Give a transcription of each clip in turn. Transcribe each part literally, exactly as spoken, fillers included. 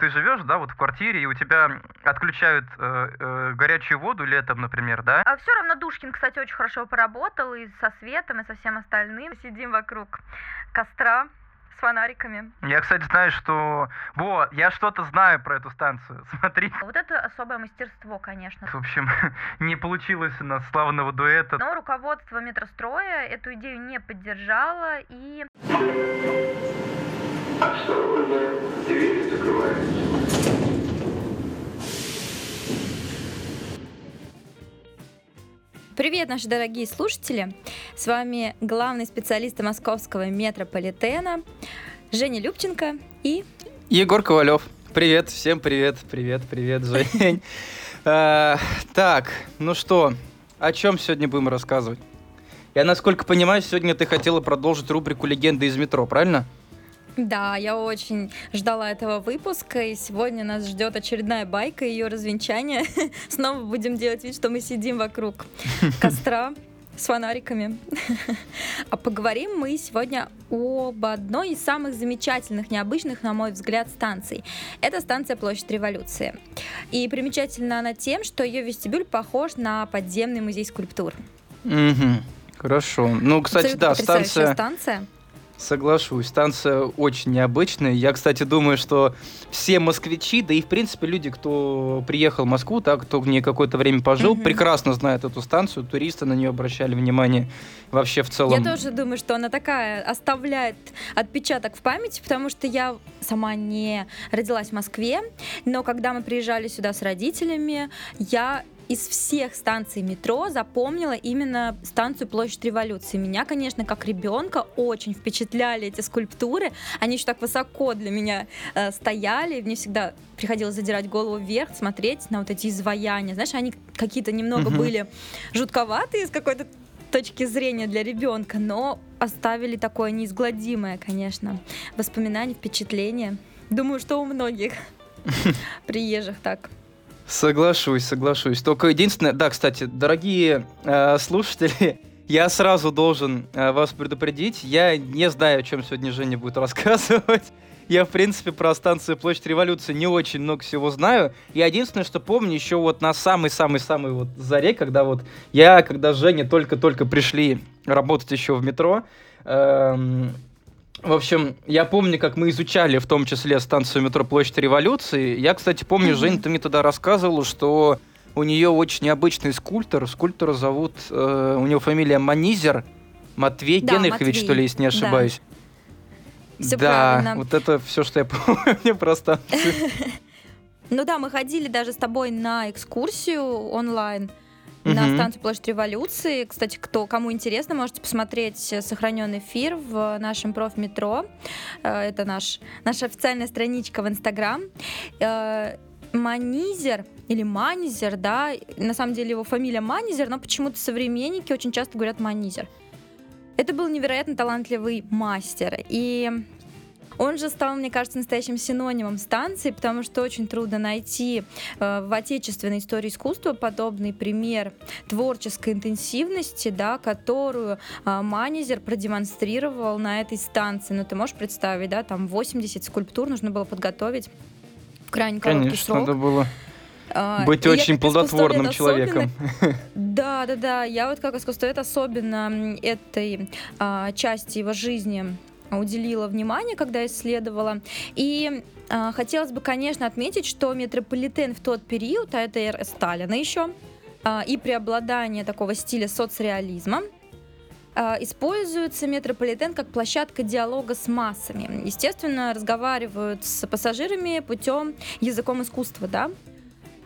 ты живешь, да, вот в квартире, и у тебя отключают э, э, горячую воду летом, например, да? А все равно Душкин, кстати, очень хорошо поработал и со светом, и со всем остальным. Сидим вокруг костра с фонариками. Я, кстати, знаю, что... Вот, я что-то знаю про эту станцию, смотри. Вот это особое мастерство, конечно. В общем, не получилось у нас славного дуэта. Но руководство метростроя эту идею не поддержало, и... Осторожно, двери закрываются. Привет, наши дорогие слушатели! С вами главный специалист московского метрополитена Женя Любченко и... Егор Ковалев. Привет, всем привет, привет, привет, Жень. Так, ну что, о чем сегодня будем рассказывать? Я, насколько понимаю, сегодня ты хотела продолжить рубрику «Легенды из метро», правильно? Да, я очень ждала этого выпуска, и сегодня нас ждет очередная байка, ее развенчание. Снова будем делать вид, что мы сидим вокруг костра с фонариками. А поговорим мы сегодня об одной из самых замечательных, необычных, на мой взгляд, станций. Это станция Площадь Революции. И примечательна она тем, что ее вестибюль похож на подземный музей скульптур. Mm-hmm. Хорошо. Ну, кстати, абсолютно да, станция... станция. Соглашусь, станция очень необычная. Я, кстати, думаю, что все москвичи, да и, в принципе, люди, кто приехал в Москву, так, кто в ней какое-то время пожил, угу. прекрасно знают эту станцию. Туристы на нее обращали внимание вообще в целом. Я тоже думаю, что она такая оставляет отпечаток в памяти, потому что я сама не родилась в Москве, но когда мы приезжали сюда с родителями, я... из всех станций метро запомнила именно станцию Площадь Революции. Меня, конечно, как ребенка очень впечатляли эти скульптуры. Они еще так высоко для меня э, стояли. Мне всегда приходилось задирать голову вверх, смотреть на вот эти изваяния. Знаешь, они какие-то немного [S2] Uh-huh. [S1] Были жутковатые с какой-то точки зрения для ребенка, но оставили такое неизгладимое, конечно, воспоминание, впечатление. Думаю, что у многих приезжих так. Соглашусь, соглашусь. Только единственное... Да, кстати, дорогие э, слушатели, я сразу должен э, вас предупредить. Я не знаю, о чем сегодня Женя будет рассказывать. Я, в принципе, про станцию Площадь Революции не очень много всего знаю. Я единственное, что помню, еще вот на самой-самой-самой вот заре, когда вот я, когда Женя только-только пришли работать еще в метро... Э, В общем, я помню, как мы изучали в том числе станцию метро Площадь Революции. Я, кстати, помню, mm-hmm. Женя, ты мне тогда рассказывала, что у нее очень необычный скульптор. Скульптора зовут... Э, у него фамилия Манизер. Матвей да, Генрихович, Матвей. Что ли, если не ошибаюсь. Да, все да правильно. Вот это все, что я помню про станцию. Ну да, мы ходили даже с тобой на экскурсию онлайн. На mm-hmm. станцию Площадь Революции. Кстати, кто, кому интересно, можете посмотреть сохраненный эфир в нашем профметро. Это наш, наша официальная страничка в Инстаграм. Манизер или Манизер, да, на самом деле его фамилия Манизер, но почему-то современники очень часто говорят Манизер. Это был невероятно талантливый мастер. И он же стал, мне кажется, настоящим синонимом станции, потому что очень трудно найти э, в отечественной истории искусства подобный пример творческой интенсивности, да, которую э, Манизер продемонстрировал на этой станции. Ну, ты можешь представить, да, там восемьдесят скульптур нужно было подготовить в крайне короткий Конечно, срок. Конечно, надо было... Быть а, очень плодотворным человеком. Особенно... Да, да, да. Я вот как искусствовед особенно этой а, части его жизни... уделила внимание, когда исследовала. И э, хотелось бы, конечно, отметить, что метрополитен в тот период, а это эра Сталина еще, э, и преобладание такого стиля соцреализма, э, используется метрополитен как площадка диалога с массами. Естественно, разговаривают с пассажирами путем языком искусства, да?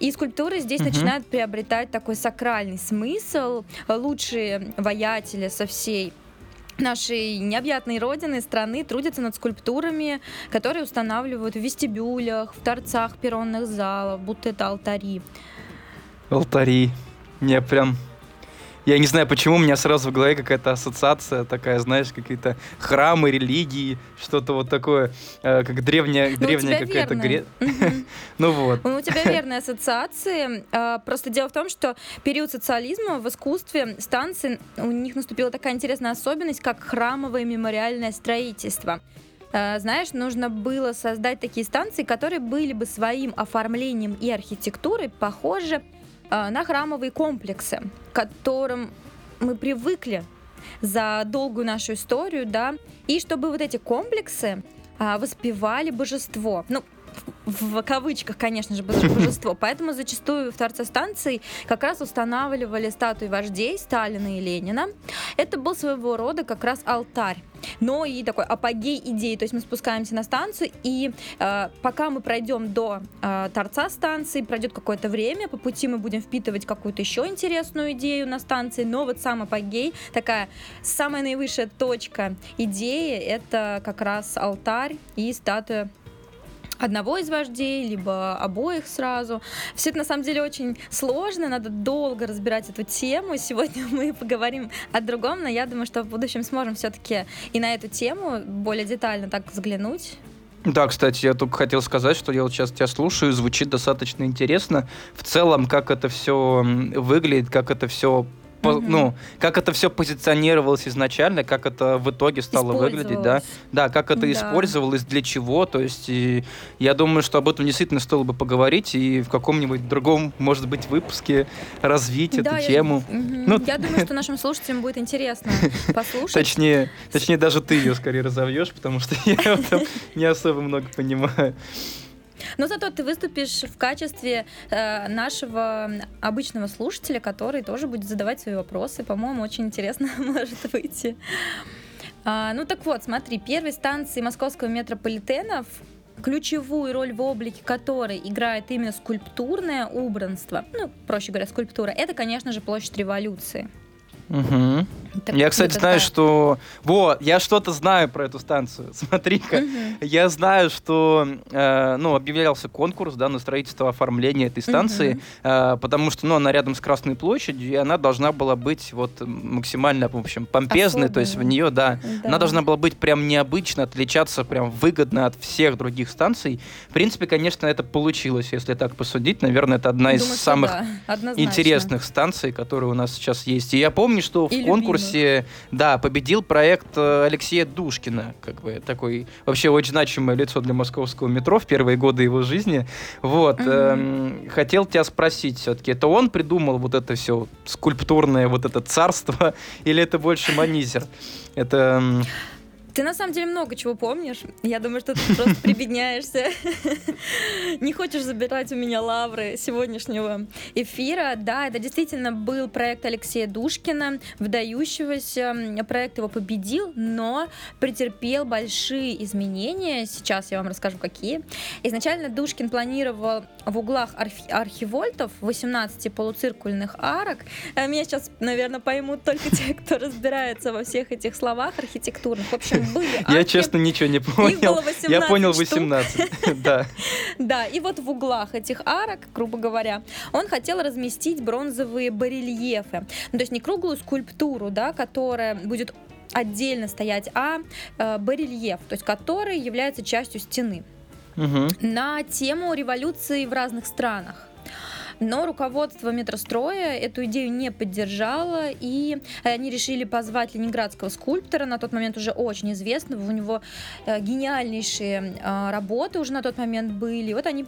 И скульптуры здесь uh-huh. начинают приобретать такой сакральный смысл. Лучшие ваятели со всей нашей необъятной родины, страны трудятся над скульптурами, которые устанавливают в вестибюлях, в торцах перронных залов, будто это алтари. Алтари. Я прям... Я не знаю, почему у меня сразу в голове какая-то ассоциация такая, знаешь, какие-то храмы, религии, что-то вот такое, как древняя, древняя ну, какая-то гре... Ну вот. У тебя верные ассоциации. Просто дело в том, что период социализма в искусстве станции, у них наступила такая интересная особенность, как храмовое мемориальное строительство. знаешь, нужно было создать такие станции, которые были бы своим оформлением и архитектурой похожи на храмовые комплексы, к которым мы привыкли за долгую нашу историю, да, и чтобы вот эти комплексы воспевали божество. Ну, в кавычках, конечно же, божество. Поэтому зачастую в Торце станции как раз устанавливали статуи вождей Сталина и Ленина. Это был своего рода как раз алтарь, но и такой апогей идеи. То есть мы спускаемся на станцию, и э, пока мы пройдем до э, торца станции, пройдет какое-то время, по пути мы будем впитывать какую-то еще интересную идею на станции, но вот сам апогей, такая самая наивысшая точка идеи, это как раз алтарь и статуя одного из вождей, либо обоих сразу. Все это на самом деле очень сложно, надо долго разбирать эту тему. Сегодня мы поговорим о другом, но я думаю, что в будущем сможем все-таки и на эту тему более детально так взглянуть. Да, кстати, я только хотел сказать, что я вот сейчас тебя слушаю, звучит достаточно интересно. В целом, как это все выглядит, как это все... Mm-hmm. Ну, как это все позиционировалось изначально, как это в итоге стало выглядеть, да? Да, как это да. использовалось, для чего, то есть и я думаю, что об этом действительно стоило бы поговорить и в каком-нибудь другом, может быть, выпуске развить да, эту я... тему. Mm-hmm. Ну... Я думаю, что нашим слушателям будет интересно послушать. Точнее, точнее, даже ты ее скорее разовьешь, потому что я не особо много понимаю. Но зато ты выступишь в качестве э, нашего обычного слушателя, который тоже будет задавать свои вопросы. По-моему, очень интересно может выйти. А, ну так вот, смотри, первой станции московского метрополитена, ключевую роль в облике которой играет именно скульптурное убранство, ну, проще говоря, скульптура, это, конечно же, Площадь Революции. Угу. Так, я, кстати, знаю, такая... что... Во, я что-то знаю про эту станцию. Смотри-ка. Угу. Я знаю, что э, ну, объявлялся конкурс, да, на строительство, оформление этой станции, угу. э, потому что ну, она рядом с Красной площадью, и она должна была быть вот, максимально, в общем, помпезной. Особенно. То есть в нее, да, да, она должна была быть прям необычно, отличаться прям выгодно от всех других станций. В принципе, конечно, это получилось, если так посудить. Наверное, это одна из Думаю, самых да. интересных станций, которые у нас сейчас есть. И я помню, что и в конкурсе, да, победил проект Алексея Душкина, как бы такой вообще очень значимое лицо для московского метро в первые годы его жизни. Вот mm-hmm. хотел тебя спросить, все-таки это он придумал вот это все скульптурное, вот это царство, или это больше Манизер? Это Ты на самом деле много чего помнишь. Я думаю, что ты просто прибедняешься. Не хочешь забирать у меня лавры сегодняшнего эфира. Да, это действительно был проект Алексея Душкина, выдающегося. Проект его победил, но претерпел большие изменения. Сейчас я вам расскажу, какие. Изначально Душкин планировал в углах архи- архивольтов восемнадцать полуциркульных арок. Меня сейчас, наверное, поймут только те, кто разбирается во всех этих словах архитектурных. В общем, были арки. Я, честно, ничего не понял. Я понял восемнадцать. Да. Да, и вот в углах этих арок, грубо говоря, он хотел разместить бронзовые барельефы. Ну, то есть не круглую скульптуру, да, которая будет отдельно стоять, а э, барельеф, то есть который является частью стены. Угу. На тему революции в разных странах. Но руководство метростроя эту идею не поддержало, и они решили позвать ленинградского скульптора, на тот момент уже очень известного, у него гениальнейшие работы уже на тот момент были. Вот они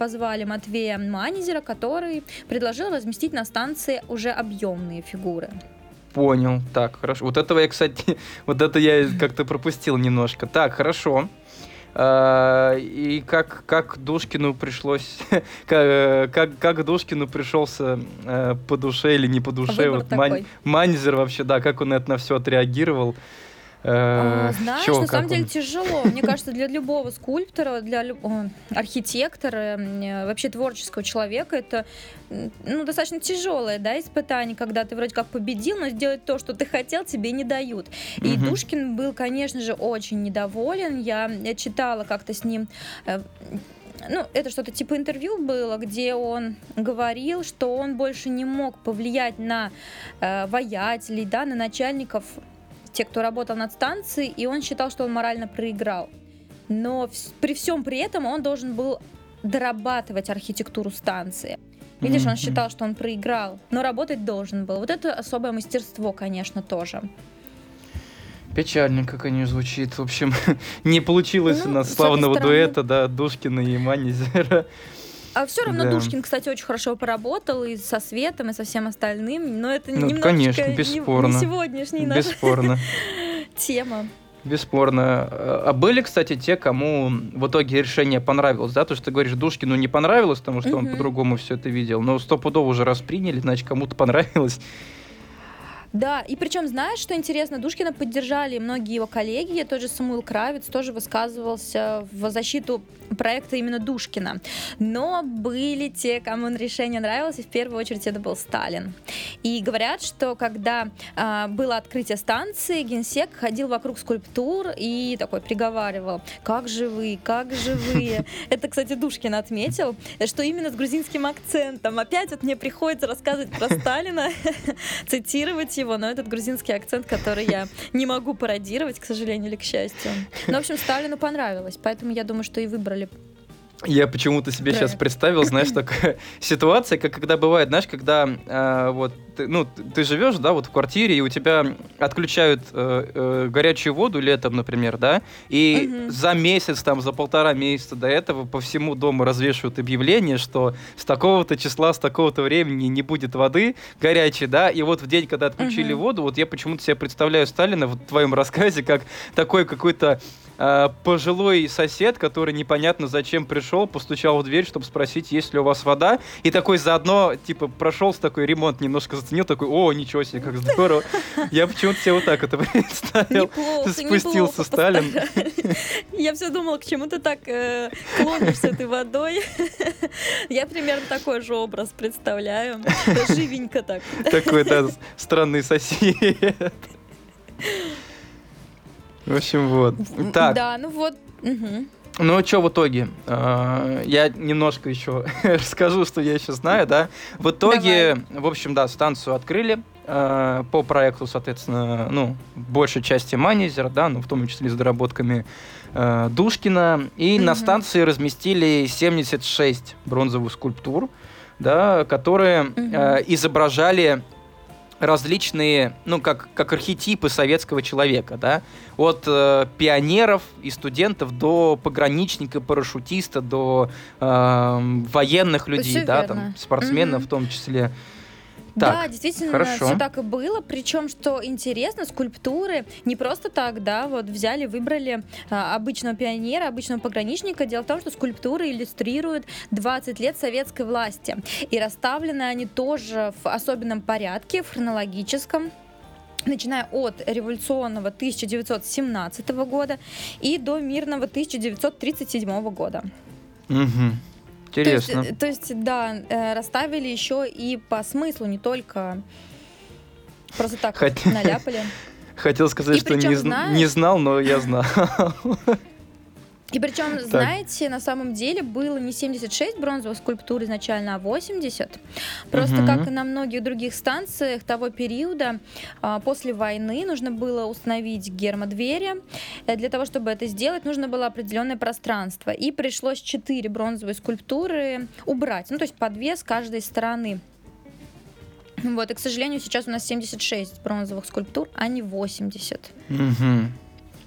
позвали Матвея Манизера, который предложил разместить на станции уже объемные фигуры. Понял, так, хорошо. Вот этого я, кстати, вот это я как-то пропустил немножко. Так, хорошо. И как, как Душкину пришлось, как, как, как Душкину пришился по душе или не по душе вот Ман, Манизер вообще, да, как он это на все отреагировал. А, знаешь, Чё, на самом деле он? Тяжело. Мне кажется, для любого скульптора, для люб... архитектора, вообще творческого человека это ну, достаточно тяжелое, да, испытание, когда ты вроде как победил, но сделать то, что ты хотел, тебе не дают. И угу. Душкин был, конечно же, очень недоволен. Я, я читала как-то с ним... Ну, это что-то типа интервью было, где он говорил, что он больше не мог повлиять на э, ваятелей, да, на начальников, те, кто работал над станцией, и он считал, что он морально проиграл. Но в, при всем при этом он должен был дорабатывать архитектуру станции. Видишь, mm-hmm. он считал, что он проиграл, но работать должен был. Вот это особое мастерство, конечно, тоже. Печально, как они звучит. В общем, не получилось ну, у нас славного стороны... дуэта, да, Душкина и Манизера. А все равно да. Душкин, кстати, очень хорошо поработал и со светом, и со всем остальным, но это ну, немножечко конечно, бесспорно. Не, не сегодняшний наш бесспорно. Тема. Бесспорно. А были, кстати, те, кому в итоге решение понравилось, да? То, что ты говоришь, Душкину не понравилось, потому что mm-hmm. он по-другому все это видел, но стопудово уже раз приняли, значит, кому-то понравилось. Да, и причем, знаешь, что интересно, Душкина поддержали многие его коллеги, тот же Самуил Кравец тоже высказывался в защиту проекта именно Душкина. Но были те, кому решение нравилось, и в первую очередь это был Сталин. И говорят, что когда а, было открытие станции, генсек ходил вокруг скульптур и такой приговаривал: «Как же вы, как же вы!» Это, кстати, Душкин отметил, что именно с грузинским акцентом. Опять вот мне приходится рассказывать про Сталина, цитировать его, но этот грузинский акцент, который я не могу пародировать, к сожалению или к счастью. Но, в общем, Сталину понравилось, поэтому я думаю, что и выбрали. Я почему-то себе проект. Сейчас представил, знаешь, такая ситуация, как когда бывает, знаешь, когда э, вот, ты, ну, ты живешь, да, вот в квартире, и у тебя отключают э, э, горячую воду летом, например, да, и угу. за месяц, там, за полтора месяца до этого по всему дому развешивают объявление, что с такого-то числа, с такого-то времени не будет воды горячей, да, и вот в день, когда отключили угу. воду, вот я почему-то себе представляю Сталина в твоем рассказе как такой какой-то пожилой сосед, который непонятно зачем пришел, постучал в дверь, чтобы спросить, есть ли у вас вода, и такой заодно, типа, прошел с такой ремонт, немножко заценил, такой, о, ничего себе, как здорово. Я почему-то себе вот так это представил. Неплохо, спустился неплохо Сталин. Постарались. Я все думала, к чему ты так э, клонишься этой водой. Я примерно такой же образ представляю. Живенько так. Такой, да, странный сосед. В общем, вот. Так. Да, ну вот. Угу. Ну, что в итоге? Я немножко еще расскажу, что я еще знаю, да. В итоге, Давай. в общем, да, станцию открыли. По проекту, соответственно, ну, большей части Манизера, да, ну, в том числе с доработками Душкина. И угу. на станции разместили семьдесят шесть бронзовых скульптур, да, которые угу. изображали различные, ну, как, как архетипы советского человека, да, от э, пионеров и студентов до пограничника, парашютиста, до э, военных людей, да, там, спортсменов mm-hmm. в том числе. Так, да, действительно, хорошо. Все так и было. Причем, что интересно, скульптуры не просто так, да, вот взяли, выбрали а, обычного пионера, обычного пограничника. Дело в том, что скульптуры иллюстрируют двадцать лет советской власти. И расставлены они тоже в особенном порядке, в хронологическом, начиная от революционного тысяча девятьсот семнадцатого года и до мирного тысяча девятьсот тридцать седьмого года. Угу. Интересно. То есть, то есть, да, расставили еще и по смыслу, не только просто так Хот... вот наляпали. Хотел сказать, и что не, знаешь... не знал, но я знал. И причем, так. знаете, на самом деле было не семьдесят шесть бронзовых скульптур изначально, а восемьдесят. Просто угу. как и на многих других станциях того периода, после войны нужно было установить гермодвери. Для того, чтобы это сделать, нужно было определенное пространство. И пришлось четыре бронзовые скульптуры убрать. Ну, то есть по две с каждой стороны. Вот. И, к сожалению, сейчас у нас семьдесят шесть бронзовых скульптур, а не восемьдесят. Угу.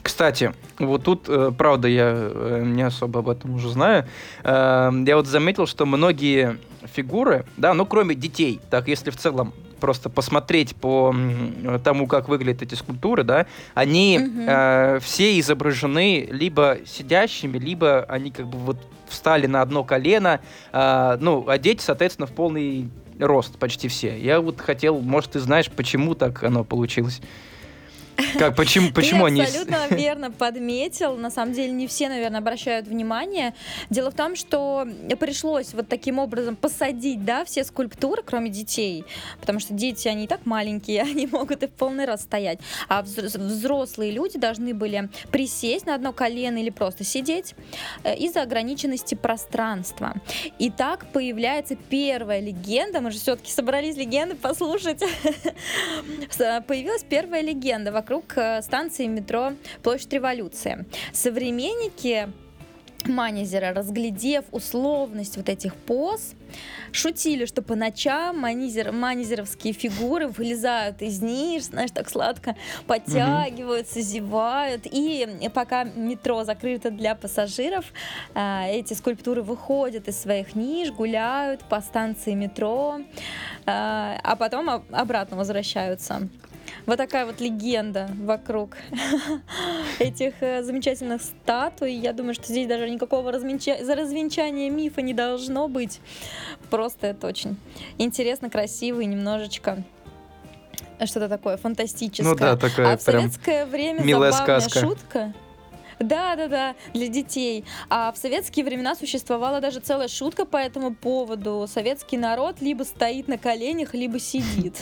Кстати, вот тут, правда, я не особо об этом уже знаю. Я вот заметил, что многие фигуры, да, ну, кроме детей, так, если в целом просто посмотреть по тому, как выглядят эти скульптуры, да, они угу. э, все изображены либо сидящими, либо они как бы вот встали на одно колено, э, ну, а дети, соответственно, в полный рост почти все. Я вот хотел, может, ты знаешь, почему так оно получилось? Как, почему, почему Ты абсолютно они... верно подметил. На самом деле не все, наверное, обращают внимание. Дело в том, что пришлось вот таким образом посадить, да, все скульптуры, кроме детей. Потому что дети, они и так маленькие, они могут и в полный раз стоять. А взрослые люди должны были присесть на одно колено или просто сидеть из-за ограниченности пространства. И так появляется первая легенда. Мы же все-таки собрались легенды послушать. Появилась первая легенда вокруг станции метро Площадь Революции. Современники Манизера, разглядев условность вот этих поз, шутили, что по ночам манизер, манизеровские фигуры вылезают из ниш, знаешь, так сладко подтягиваются, угу. зевают. И пока метро закрыто для пассажиров, эти скульптуры выходят из своих ниш, гуляют по станции метро, а потом обратно возвращаются. Вот такая вот легенда вокруг этих замечательных статуй. Я думаю, что здесь даже никакого развенчания мифа не должно быть. Просто это очень интересно, красиво и немножечко что-то такое фантастическое. Ну да, такая а в советское время милая забавная сказка. Шутка. Да, да, да, для детей. А в советские времена существовала даже целая шутка по этому поводу. Советский народ либо стоит на коленях, либо сидит.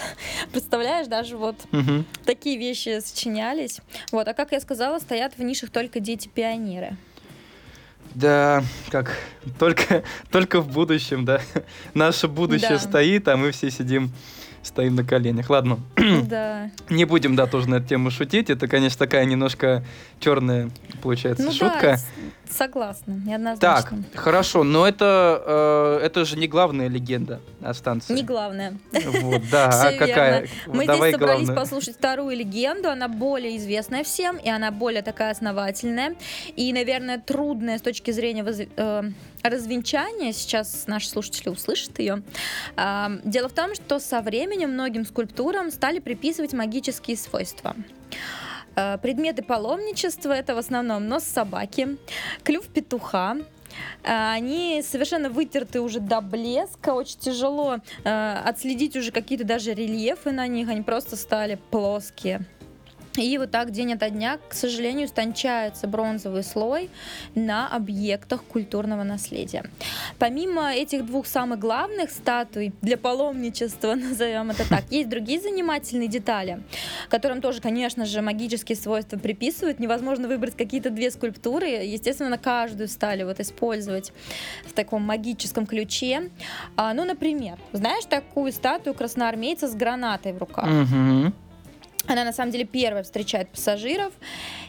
Представляешь, даже вот угу. такие вещи сочинялись. Вот. А как я сказала, стоят в нишах только дети-пионеры. Да, как только, только в будущем, да. Наше будущее да. стоит, а мы все сидим, стоим на коленях. Ладно, да. не будем, да, тоже на эту тему шутить. Это, конечно, такая немножко черная, получается, ну шутка. Да, согласна, неоднозначно. Так, хорошо, но это, э, это же не главная легенда о станции. Не главная. Вот, да, а какая? Мы здесь собрались послушать вторую легенду. Она более известная всем, и она более такая основательная. И, наверное, трудная с точки зрения воз... э, развенчания. Сейчас наши слушатели услышат ее. Э, дело в том, что со временем многим скульптурам стали приписывать магические свойства. Предметы паломничества — это в основном нос собаки, клюв петуха. Они совершенно вытерты уже до блеска, очень тяжело отследить уже какие-то даже рельефы на них, они просто стали плоские. И вот так день ото дня, к сожалению, истончается бронзовый слой на объектах культурного наследия. Помимо этих двух самых главных статуй для паломничества, назовем это так, есть другие занимательные детали, которым тоже, конечно же, магические свойства приписывают. Невозможно выбрать какие-то две скульптуры. Естественно, каждую стали вот использовать в таком магическом ключе. А, ну, например, знаешь такую статую красноармейца с гранатой в руках? Угу. Она на самом деле первая встречает пассажиров,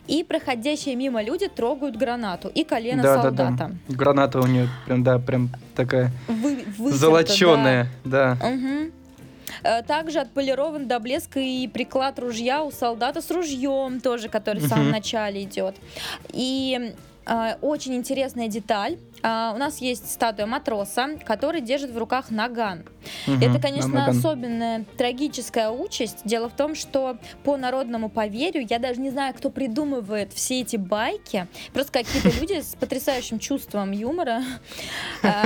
и проходящие мимо люди трогают гранату и колено да, солдата. Да, да. Граната у нее прям, да, прям такая Вы, вытерта, золоченая. Да. Да. Угу. Также отполирован до блеска и приклад ружья у солдата с ружьем тоже, который в самом начале идет. И э, очень интересная деталь. Uh, у нас есть статуя матроса, который держит в руках наган. Uh-huh, Это, конечно, наган. Особенная трагическая участь. Дело в том, что по народному поверью, я даже не знаю, кто придумывает все эти байки, просто какие-то люди с потрясающим чувством юмора,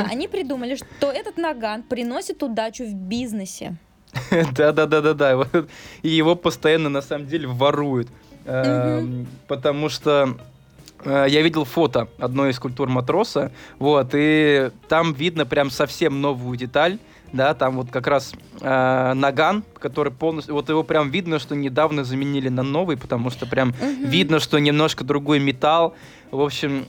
они придумали, что этот наган приносит удачу в бизнесе. Да-да-да-да-да. И его постоянно, на самом деле, воруют. Потому что... Я видел фото одной из скульптур матроса, вот, и там видно прям совсем новую деталь, да, там вот как раз э, наган, который полностью, вот его прям видно, что недавно заменили на новый, потому что прям mm-hmm. видно, что немножко другой металл. В общем,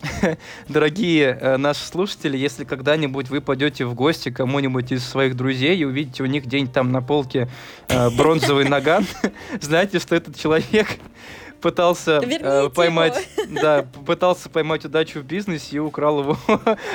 дорогие э, наши слушатели, если когда-нибудь вы пойдете в гости кому-нибудь из своих друзей и увидите у них где-нибудь там на полке э, бронзовый наган, знаете, что этот человек... Пытался, э, поймать, да, пытался поймать удачу в бизнесе и украл его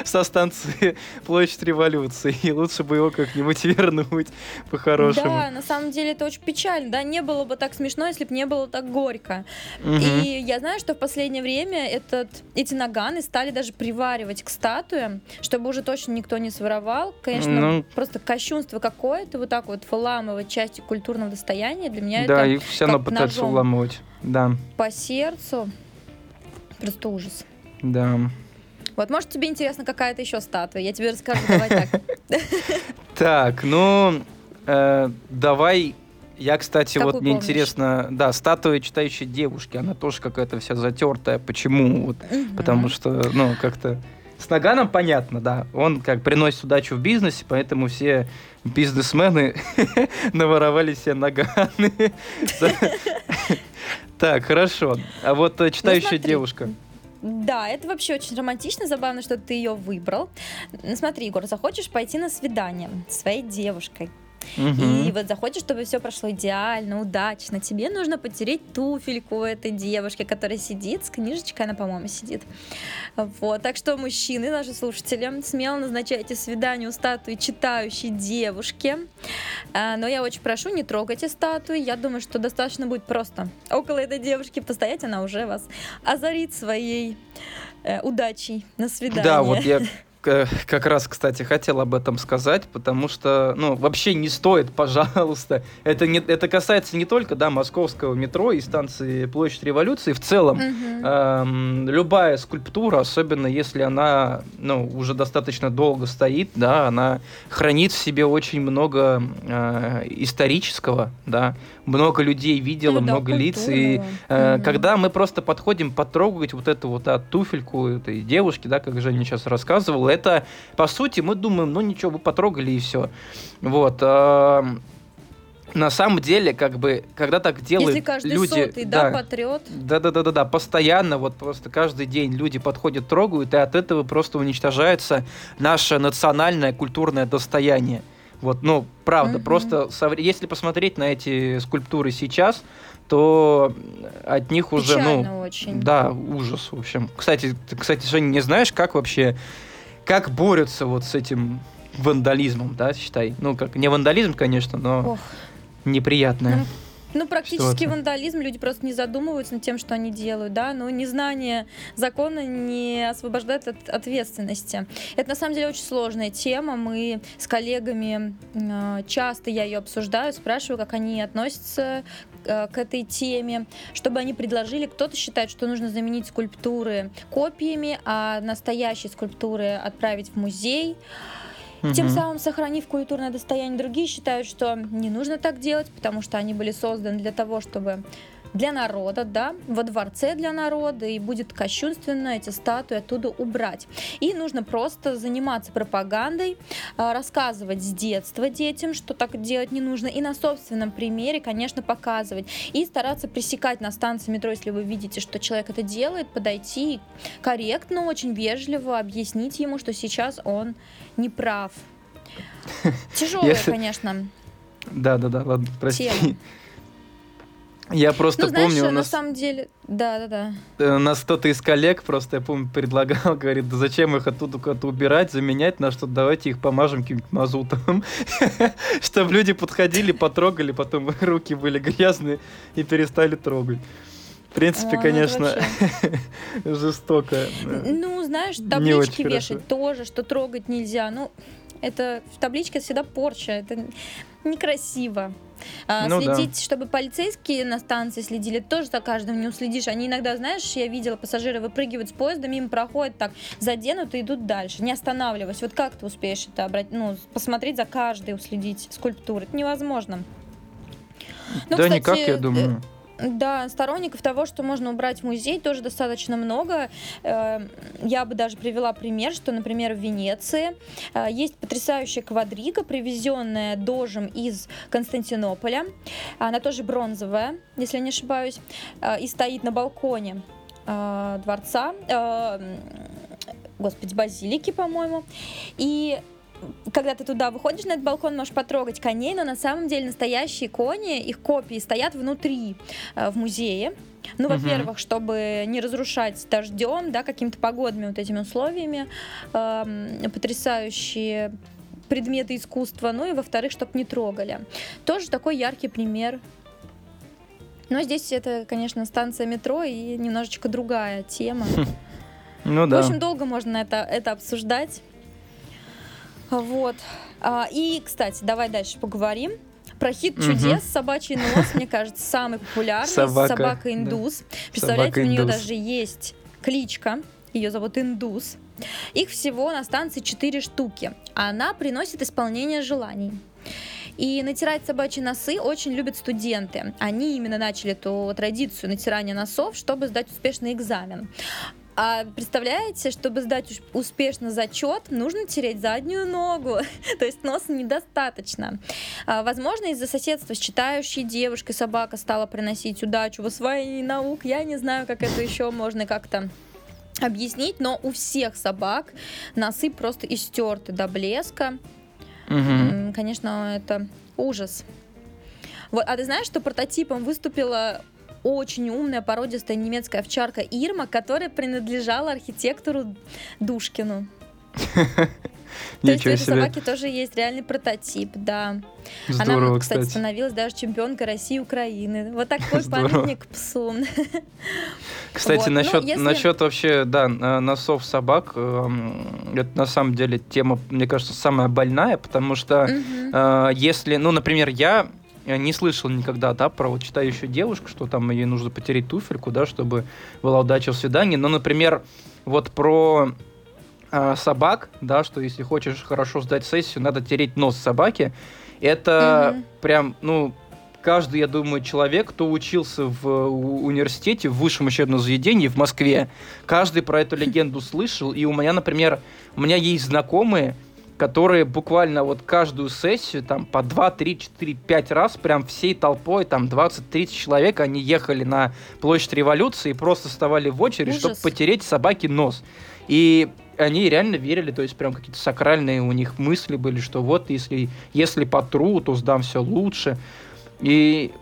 со станции Площадь Революции. И лучше бы его как-нибудь вернуть по-хорошему. Да, на самом деле это очень печально. Да, не было бы так смешно, если бы не было так горько. Угу. И я знаю, что в последнее время этот, эти наганы стали даже приваривать к статуям, чтобы уже точно никто не своровал. Конечно, ну, просто кощунство какое-то, вот так вот выламывать части культурного достояния, для меня да, это и все равно пытаются уламывать. Да. По сердцу. Просто ужас. Да. Вот, может, тебе интересна какая-то еще статуя? Я тебе расскажу, давай так. Так, ну, давай... Я, кстати, какую вот мне помнишь? Интересно, да, статуя читающей девушки, она тоже какая-то вся затертая. Почему? Вот, угу. Потому что, ну, как-то... С наганом понятно, да. Он как приносит удачу в бизнесе, поэтому все бизнесмены наворовали себе наганы. Так, хорошо. А вот читающая ну, девушка. Да, это вообще очень романтично, забавно, что ты ее выбрал. Ну, смотри, Егор, захочешь пойти на свидание со своей девушкой, Угу. И вот захочешь, чтобы все прошло идеально, удачно, тебе нужно потереть туфельку этой девушки, которая сидит с книжечкой, она, по-моему, сидит. Вот. Так что, мужчины, наши слушатели, смело назначайте свидание у статуи читающей девушки. Но я очень прошу, не трогайте статуи. Я думаю, что достаточно будет просто около этой девушки постоять, она уже вас озарит своей э, удачей на свидание. Да, вот я как раз, кстати, хотел об этом сказать, потому что, ну, вообще не стоит, пожалуйста. Это, не, это касается не только, да, московского метро и станции Площадь Революции. В целом, угу. эм, любая скульптура, особенно если она, ну, уже достаточно долго стоит, да, она хранит в себе очень много э, исторического, да, много людей видела, ну, да, много культурного. Лиц. И э, угу. когда мы просто подходим потрогать вот эту вот, да, туфельку этой девушки, да, как Женя сейчас рассказывала, это, по сути, мы думаем, ну ничего, вы потрогали и все. Вот. А, на самом деле, как бы, когда так делают люди... Если каждый люди, сотый, да, да, потрет. Да-да-да-да, постоянно, вот просто каждый день люди подходят, трогают, и от этого просто уничтожается наше национальное культурное достояние. Вот, ну, правда, mm-hmm. просто, если посмотреть на эти скульптуры сейчас, то от них печально уже, ну... очень. Да, ужас, в общем. Кстати, ты, кстати, Женя, не знаешь, как вообще... Как борются вот с этим вандализмом, да, считай? Ну, как не вандализм, конечно, но Ох. неприятное. Ну, ну практически вандализм, люди просто не задумываются над тем, что они делают, да, но незнание закона не освобождает от ответственности. Это, на самом деле, очень сложная тема, мы с коллегами, часто я ее обсуждаю, спрашиваю, как они относятся к этой теме, чтобы они предложили. Кто-то считает, что нужно заменить скульптуры копиями, а настоящие скульптуры отправить в музей, угу. тем самым сохранив культурное достояние. Другие считают, что не нужно так делать, потому что они были созданы для того, чтобы для народа, да, во дворце для народа, и будет кощунственно эти статуи оттуда убрать. И нужно просто заниматься пропагандой, рассказывать с детства детям, что так делать не нужно, и на собственном примере, конечно, показывать. И стараться пресекать на станции метро, если вы видите, что человек это делает, подойти корректно, очень вежливо объяснить ему, что сейчас он не прав. Тяжелая, конечно. Да-да-да, ладно, прости. Я просто, ну, знаешь, помню, что, у нас, на самом деле, да, да, да. У нас кто-то из коллег просто, я помню, предлагал, говорит, да зачем их оттуда куда-то убирать, заменять на что-то, давайте их помажем каким-нибудь мазутом, чтобы люди подходили, потрогали, потом руки были грязные и перестали трогать. В принципе, а, конечно, жестоко. Ну, знаешь, таблички вешать тоже, что трогать нельзя. Ну, это в табличке всегда порча, это некрасиво. А, ну, следить, да. чтобы полицейские на станции следили, тоже за каждым не уследишь. Они иногда, знаешь, я видела, пассажиры выпрыгивают с поезда, мимо проходят так, заденут и идут дальше, не останавливаясь. Вот как ты успеешь это брать, ну, посмотреть за каждой, уследить скульптуру? Это невозможно. Ну, да, кстати, никак, я думаю. Да, сторонников того, что можно убрать в музей, тоже достаточно много. Я бы даже привела пример, что, например, в Венеции есть потрясающая квадрига, привезенная дожем из Константинополя. Она тоже бронзовая, если я не ошибаюсь, и стоит на балконе дворца, господи, базилики, по-моему, и... Когда ты туда выходишь на этот балкон, можешь потрогать коней, но на самом деле настоящие кони, их копии стоят внутри, э, в музее. Ну, угу. во-первых, чтобы не разрушать дождем, да, какими-то погодными вот этими условиями, э, потрясающие предметы искусства, ну и во-вторых, чтобы не трогали. Тоже такой яркий пример. Но здесь это, конечно, станция метро и немножечко другая тема. Ну да. В общем, долго можно это, это обсуждать. Вот. А, и, кстати, давай дальше поговорим про хит чудес. Угу. Собачий нос, мне кажется, самый популярный. Собака, собака индус. Да. Представляете, собака индус. У нее даже есть кличка. Ее зовут Индус. Их всего на станции четыре штуки. Она приносит исполнение желаний. И натирать собачьи носы очень любят студенты. Они именно начали эту традицию натирания носов, чтобы сдать успешный экзамен. А представляете, чтобы сдать успешно зачет, нужно тереть заднюю ногу, то есть носа недостатно. А, возможно, из-за соседства с читающей девушкой собака стала приносить удачу в освоении наук. Я не знаю, как это еще можно как-то объяснить, но у всех собак носы просто истерты до блеска. Угу. конечно, это ужас. Вот, а ты знаешь, что прототипом выступила очень умная породистая немецкая овчарка Ирма, которая принадлежала архитектору Душкину. То есть у этой собаки тоже есть реальный прототип, да. Здорово, она, кстати, становилась даже чемпионкой России и Украины. Вот такой памятник псу. Кстати, вот. насчет, ну, если... насчет вообще, да, носов собак, это на самом деле тема, мне кажется, самая больная, потому что угу. если, ну, например, я не слышал никогда, да, про вот читающую девушку, что там ей нужно потереть туфельку, да, чтобы была удача в свидании. Но, например, вот про... собак, да, что если хочешь хорошо сдать сессию, надо тереть нос собаки. Это mm-hmm. прям, ну, каждый, я думаю, человек, кто учился в университете, в высшем учебном заведении в Москве, каждый про эту легенду слышал. И у меня, например, у меня есть знакомые, которые буквально вот каждую сессию там по два, три, четыре, пять раз прям всей толпой, там двадцать-тридцать человек, они ехали на Площадь Революции и просто вставали в очередь, чтобы потереть собаке нос. И они реально верили, то есть прям какие-то сакральные у них мысли были, что вот если, если потру, то сдам все лучше. И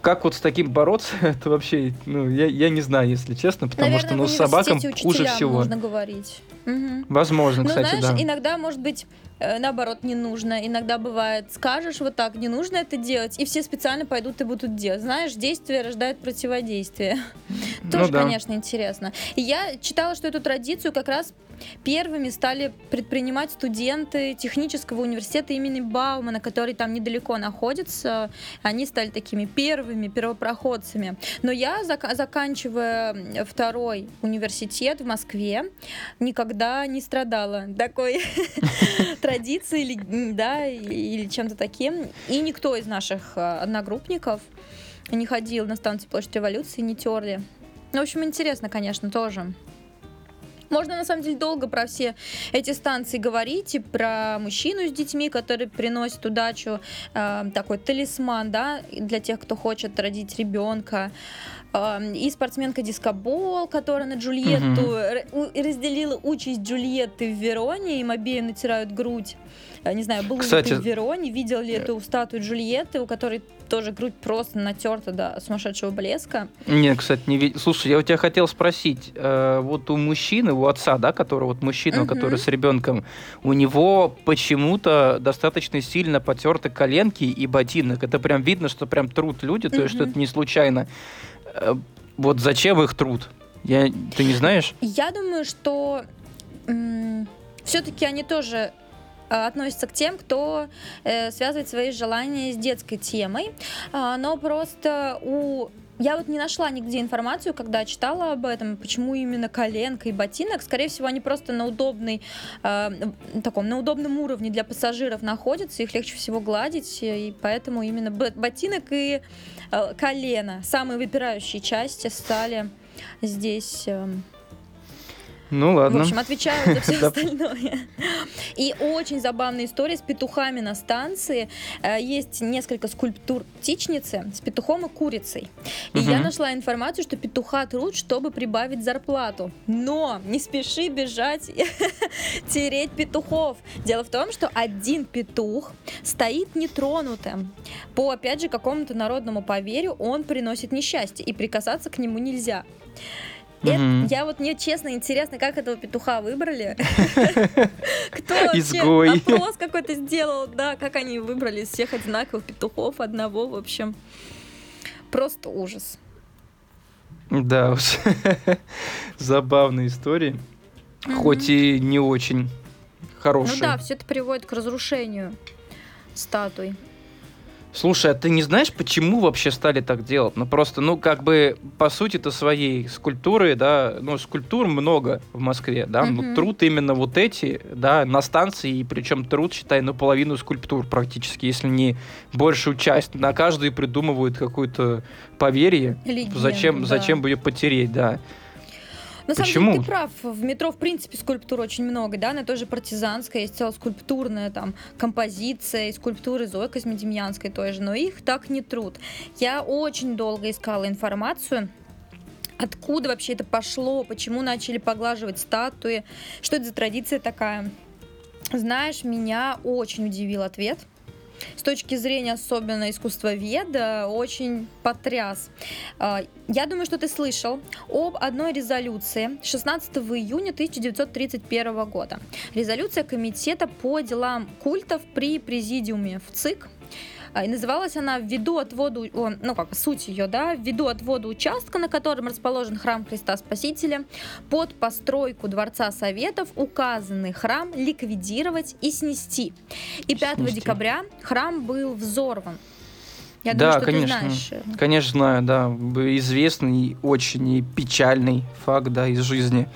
как вот с таким бороться, это вообще, ну, я, я не знаю, если честно, потому Наверное, что ну, с собакам хуже всего. Можно говорить. Угу. Возможно, ну, кстати, знаешь, да. Иногда, может быть, наоборот, не нужно. Иногда бывает, скажешь вот так, не нужно это делать, и все специально пойдут и будут делать. Знаешь, действие рождает противодействие. Ну, тоже, да, конечно, интересно. И я читала, что эту традицию как раз первыми стали предпринимать студенты технического университета имени Баумана, который там недалеко находится. Они стали такими первыми первопроходцами. Но я, зак- заканчивая второй университет в Москве, никогда не страдала такой традицией, да, или чем-то таким. И никто из наших одногруппников не ходил на станцию Площадь Революции, не терли. Ну, в общем, интересно, конечно, тоже. Можно, на самом деле, долго про все эти станции говорить, и про мужчину с детьми, который приносит удачу, э, такой талисман, да, для тех, кто хочет родить ребенка, э, и спортсменка дискобол, которая на Джульетту угу. разделила участь Джульетты в Вероне, им обеим натирают грудь. Не знаю, был ли ты в Вероне, видел ли эту статую Джульетты, у которой тоже грудь просто натерта до сумасшедшего блеска. Нет, кстати, не видел. Слушай, я у тебя хотел спросить, э, вот у мужчины, у отца, да, который вот мужчина, uh-huh. который с ребенком, у него почему-то достаточно сильно потерты коленки и ботинок. Это прям видно, что прям трут люди, uh-huh. то есть что это не случайно. Э, вот зачем их трут? Я... Ты не знаешь? Я думаю, что м- все-таки они тоже относится к тем, кто э, связывает свои желания с детской темой, а, но просто у... я вот не нашла нигде информацию, когда читала об этом, почему именно коленка и ботинок. Скорее всего, они просто на, удобный, э, таком, на удобном уровне для пассажиров находятся, их легче всего гладить, и поэтому именно ботинок и э, колено, самые выпирающие части, стали здесь... Э, Ну ладно. В общем, отвечаю за все остальное. И очень забавная история с петухами на станции. Есть несколько скульптур птичницы с петухом и курицей. И угу. я нашла информацию, что петуха трут, чтобы прибавить зарплату. Но не спеши бежать тереть петухов. Дело в том, что один петух стоит нетронутым. По, опять же, какому-то народному поверью он приносит несчастье, и прикасаться к нему нельзя. Это, mm-hmm. я вот, мне честно интересно, как этого петуха выбрали. Кто вообще опрос какой-то сделал, да, как они выбрали из всех одинаковых петухов одного, в общем. Просто ужас. Да уж. Забавные истории, хоть и не очень хорошие. Ну да, все это приводит к разрушению статуй. Слушай, а ты не знаешь, почему вообще стали так делать? Ну просто, ну как бы по сути-то своей скульптуры, да, ну скульптур много в Москве, да, mm-hmm. ну трут именно вот эти, да, на станции, и причем трут, считай, ну половину скульптур практически, если не большую часть, на каждую придумывают какое-то поверье, легенду, зачем, да. зачем бы ее потереть, да. На Почему? самом деле ты прав, в метро в принципе скульптур очень много, да, она тоже партизанская, есть целая скульптурная там композиция и скульптуры Зои Космодемьянской той же, но их так не трут. Я очень долго искала информацию, откуда вообще это пошло, почему начали поглаживать статуи, что это за традиция такая. Знаешь, меня очень удивил ответ, с точки зрения особенно искусствоведа очень потряс. Я думаю, что ты слышал об одной резолюции шестнадцатого июня тысяча девятьсот тридцать первого года. Резолюция Комитета по делам культов при Президиуме ВЦИК. И называлась она «Ввиду отводу», ну как, суть ее, да, «Ввиду отвода участка, на котором расположен храм Христа Спасителя, под постройку Дворца Советов указанный храм ликвидировать и снести». И пятого декабря храм был взорван. Я да, думаю, что конечно, ты знаешь. Конечно, да, известный очень печальный факт, да, из жизни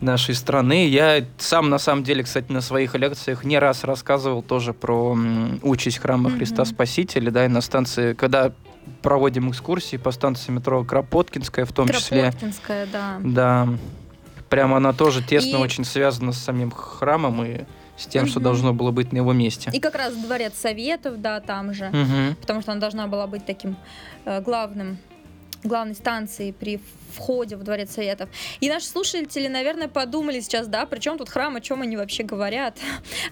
нашей страны. Я сам, на самом деле, кстати, на своих лекциях не раз рассказывал тоже про участь храма mm-hmm. Христа Спасителя, да, и на станции, когда проводим экскурсии по станции метро Кропоткинская, в том Кропоткинская, числе. Кропоткинская, да. Да. Прямо она тоже тесно и... очень связана с самим храмом и с тем, угу. что должно было быть на его месте. И как раз Дворец Советов, да, там же, угу. потому что она должна была быть таким э, главным, главной станцией при входе в Дворец Советов. И наши слушатели, наверное, подумали сейчас, да, при чем тут храм, о чем они вообще говорят.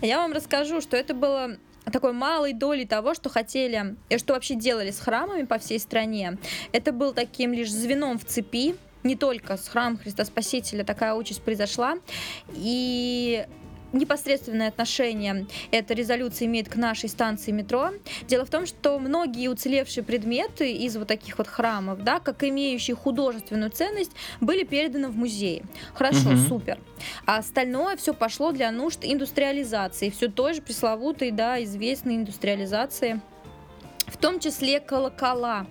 Я вам расскажу, что это было такой малой долей того, что хотели, и что вообще делали с храмами по всей стране. Это был таким лишь звеном в цепи, не только с храмом Христа Спасителя такая участь произошла, и... непосредственное отношение эта резолюция имеет к нашей станции метро. Дело в том, что многие уцелевшие предметы из вот таких вот храмов, да, как имеющие художественную ценность, были переданы в музеи. Хорошо, угу. супер. А остальное все пошло для нужд индустриализации, все той же пресловутой, да, известной индустриализации, в том числе колокола.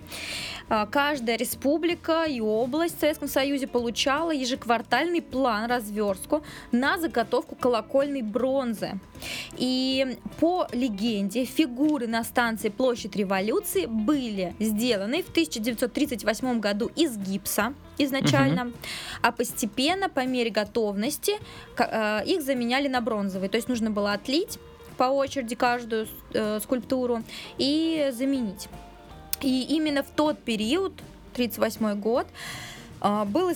Каждая республика и область в Советском Союзе получала ежеквартальный план, разверстку на заготовку колокольной бронзы. И по легенде, фигуры на станции Площадь Революции были сделаны в тысяча девятьсот тридцать восьмом году из гипса изначально, угу. а постепенно, по мере готовности, их заменяли на бронзовые. То есть нужно было отлить по очереди каждую э, скульптуру и заменить. И именно в тот период, тридцать восьмой год, э, было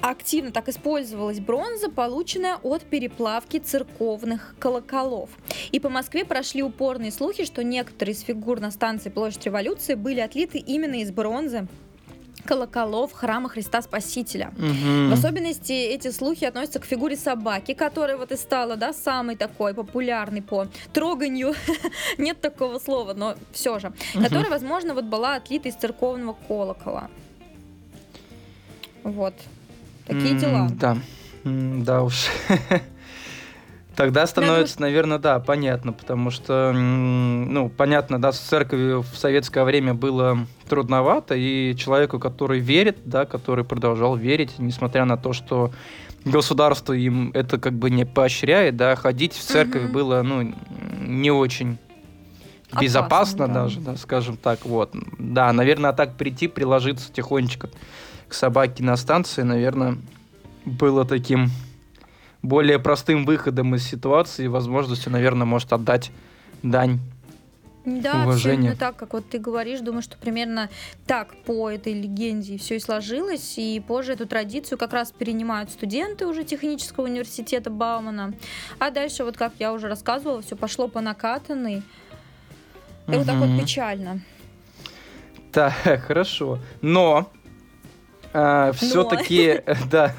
активно так использовалась бронза, полученная от переплавки церковных колоколов. И по Москве прошли упорные слухи, что некоторые из фигур на станции Площадь Революции были отлиты именно из бронзы колоколов храма Христа Спасителя. Угу. В особенности эти слухи относятся к фигуре собаки, которая вот и стала, да, самой такой популярной по троганью, нет такого слова, но все же, угу. которая, возможно, вот была отлита из церковного колокола. Вот. Такие М- дела. Да. М- да уж. Тогда становится, наверное, да, понятно, потому что, ну, понятно, да, с церковью в советское время было трудновато, и человеку, который верит, да, который продолжал верить, несмотря на то, что государство им это как бы не поощряет, да, ходить в церковь угу. было, ну, не очень безопасно, опасно, да. даже, да, скажем так, вот. Да, наверное, а так прийти, приложиться тихонечко к собаке на станции, наверное, было таким... более простым выходом из ситуации и возможностью, наверное, может отдать дань да, уважению. Да, так, как вот ты говоришь, думаю, что примерно так по этой легенде все и сложилось, и позже эту традицию как раз перенимают студенты уже технического университета Баумана, а дальше, вот как я уже рассказывала, все пошло по накатанной, и угу. вот так вот печально. Так, хорошо, но... А, все-таки, да,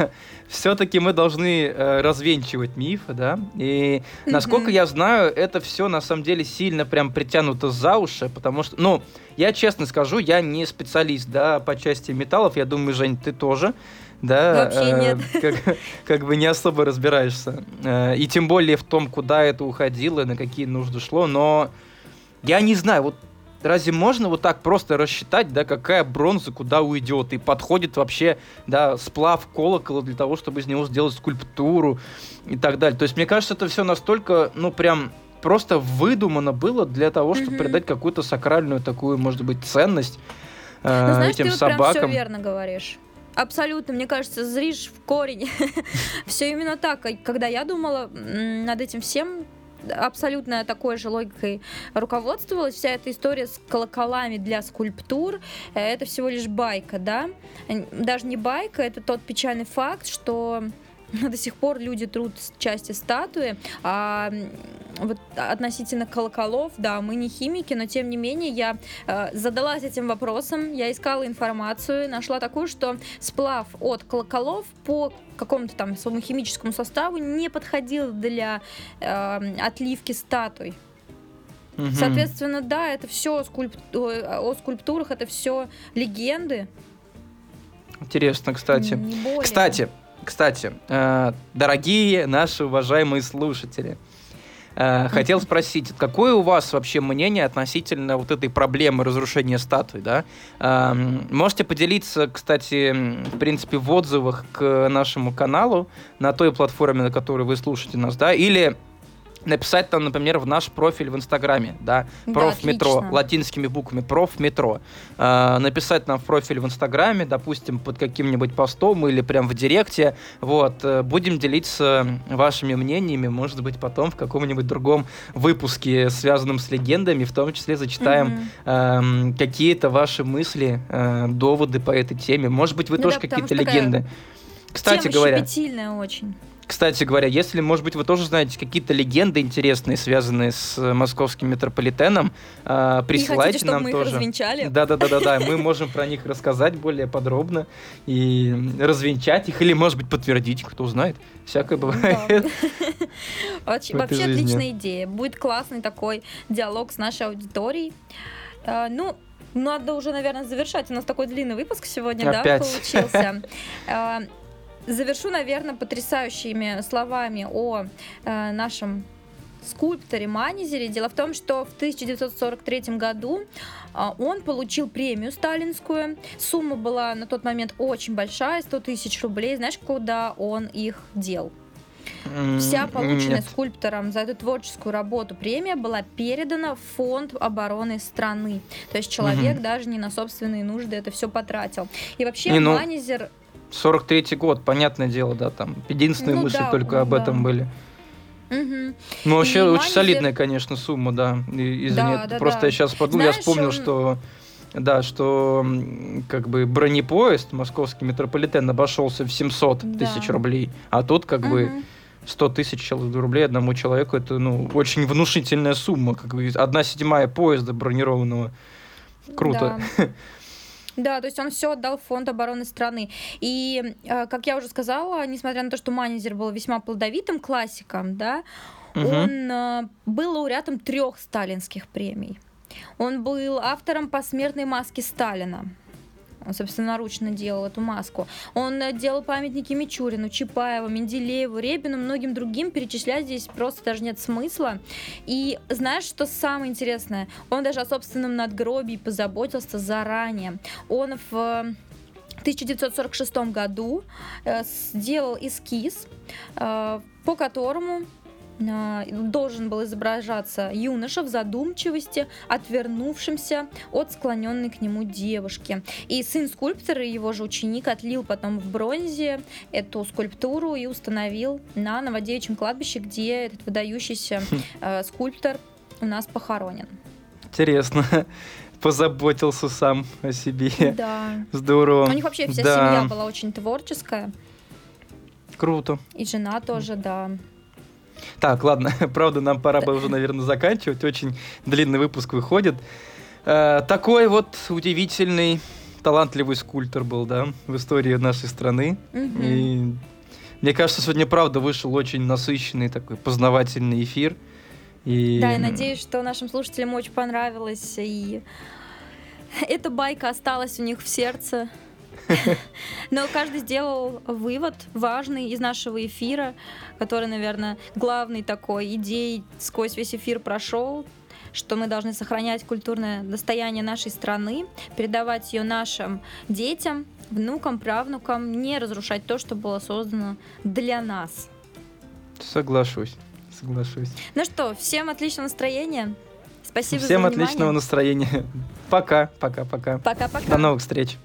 все-таки мы должны э, развенчивать мифы, да, и насколько mm-hmm. я знаю, это все на самом деле сильно прям притянуто за уши, потому что, ну, я честно скажу, я не специалист, да, по части металлов, я думаю, Жень, ты тоже, да, э, как, как бы не особо разбираешься, э, и тем более в том, куда это уходило, на какие нужды шло, но я не знаю, вот, разве можно вот так просто рассчитать, да, какая бронза куда уйдет, и подходит вообще, да, сплав колокола для того, чтобы из него сделать скульптуру и так далее. То есть, мне кажется, это все настолько, ну, прям просто выдумано было для того, чтобы mm-hmm. придать какую-то сакральную такую, может быть, ценность э, ну, знаешь, этим собакам. Ты прям все верно говоришь. Абсолютно, мне кажется, зришь в корень. Все именно так. Когда я думала над этим всем, абсолютно такой же логикой руководствовалась. Вся эта история с колоколами для скульптур, это всего лишь байка, да? Даже не байка, это тот печальный факт, что до сих пор люди трут части статуи. А вот относительно колоколов, да, мы не химики, но тем не менее я э, задалась этим вопросом, я искала информацию, нашла такую, что сплав от колоколов по какому-то там своему химическому составу не подходил для э, отливки статуй. Угу. Соответственно, да, это все о, скульп... о скульптурах, это все легенды. Интересно, кстати. Кстати, кстати, э, дорогие наши уважаемые слушатели, э, хотел спросить, какое у вас вообще мнение относительно вот этой проблемы разрушения статуй, да? Э, можете поделиться, кстати, в принципе, в отзывах к нашему каналу на той платформе, на которой вы слушаете нас, да, или написать там, например, в наш профиль в Инстаграме, да, профметро, да, латинскими буквами профметро. Э, написать нам в профиль в Инстаграме, допустим, под каким-нибудь постом или прям в директе. Вот, э, будем делиться вашими мнениями, может быть, потом в каком-нибудь другом выпуске, связанном с легендами, в том числе зачитаем mm-hmm. э, какие-то ваши мысли, э, доводы по этой теме. Может быть, вы ну тоже да, какие-то легенды. Кстати тема говоря... щепетильная очень. Кстати говоря, если, может быть, вы тоже знаете какие-то легенды интересные, связанные с московским метрополитеном, э, присылайте хотите, нам мы тоже. Да, да, да, да, да. Мы можем про них рассказать более подробно и развенчать их, или, может быть, подтвердить, кто знает. Всякое бывает. Вообще отличная идея. Будет классный такой диалог с нашей аудиторией. Ну, надо уже, наверное, завершать. У нас такой длинный выпуск сегодня, да, получился. Завершу, наверное, потрясающими словами о э, нашем скульпторе Манизере. Дело в том, что в тысяча девятьсот сорок третьем году э, он получил премию сталинскую. Сумма была на тот момент очень большая, сто тысяч рублей. Знаешь, куда он их дел? Вся полученная Нет. скульптором за эту творческую работу премия была передана в фонд обороны страны. То есть человек mm-hmm. даже не на собственные нужды это все потратил. И вообще не, ну... Манизер... сорок третий год, понятное дело, да, там единственные ну, мысли да, только ну, об да. этом были. Угу. Ну, вообще, и очень Манизер... солидная, конечно, сумма, да. И, извини, да, да, просто да. я сейчас подумал, Знаешь, я вспомнил, он... что да, что как бы бронепоезд московский метрополитен обошелся в семьсот тысяч рублей, а тут как угу. бы сто тысяч рублей одному человеку, это, ну, очень внушительная сумма, как бы одна седьмая поезда бронированного. Круто. Да. Да, то есть он все отдал в фонд обороны страны. И, как я уже сказала, несмотря на то, что Манизер был весьма плодовитым классиком, да, угу. он был лауреатом трех сталинских премий. Он был автором посмертной маски Сталина. Он собственноручно делал эту маску. Он делал памятники Мичурину, Чапаеву, Менделееву, Репину, многим другим. Перечислять здесь просто даже нет смысла. И знаешь, что самое интересное? Он даже о собственном надгробии позаботился заранее. Он в тысяча девятьсот сорок шестом году сделал эскиз, по которому должен был изображаться юноша в задумчивости, отвернувшимся от склоненной к нему девушки. И сын скульптора, его же ученик, отлил потом в бронзе эту скульптуру и установил на Новодевичьем кладбище, где этот выдающийся э, скульптор у нас похоронен. Интересно. Позаботился сам о себе. Да. Здорово. У них вообще вся да. семья была очень творческая. Круто. И жена тоже, да. Так, ладно, правда, нам пора бы уже, наверное, заканчивать. Очень длинный выпуск выходит. Э, такой вот удивительный, талантливый скульптор был, да, в истории нашей страны. Mm-hmm. И мне кажется, сегодня, правда, вышел очень насыщенный такой познавательный эфир. И... Да, я надеюсь, что нашим слушателям очень понравилось. И эта байка осталась у них в сердце. Но каждый сделал вывод важный из нашего эфира, который, наверное, главный такой идеей сквозь весь эфир прошел, что мы должны сохранять культурное достояние нашей страны, передавать ее нашим детям, внукам, правнукам, не разрушать то, что было создано для нас. Соглашусь, соглашусь. Ну что, всем отличного настроения. Спасибо всем за внимание. Всем отличного настроения. Пока, пока, пока. Пока-пока. До новых встреч.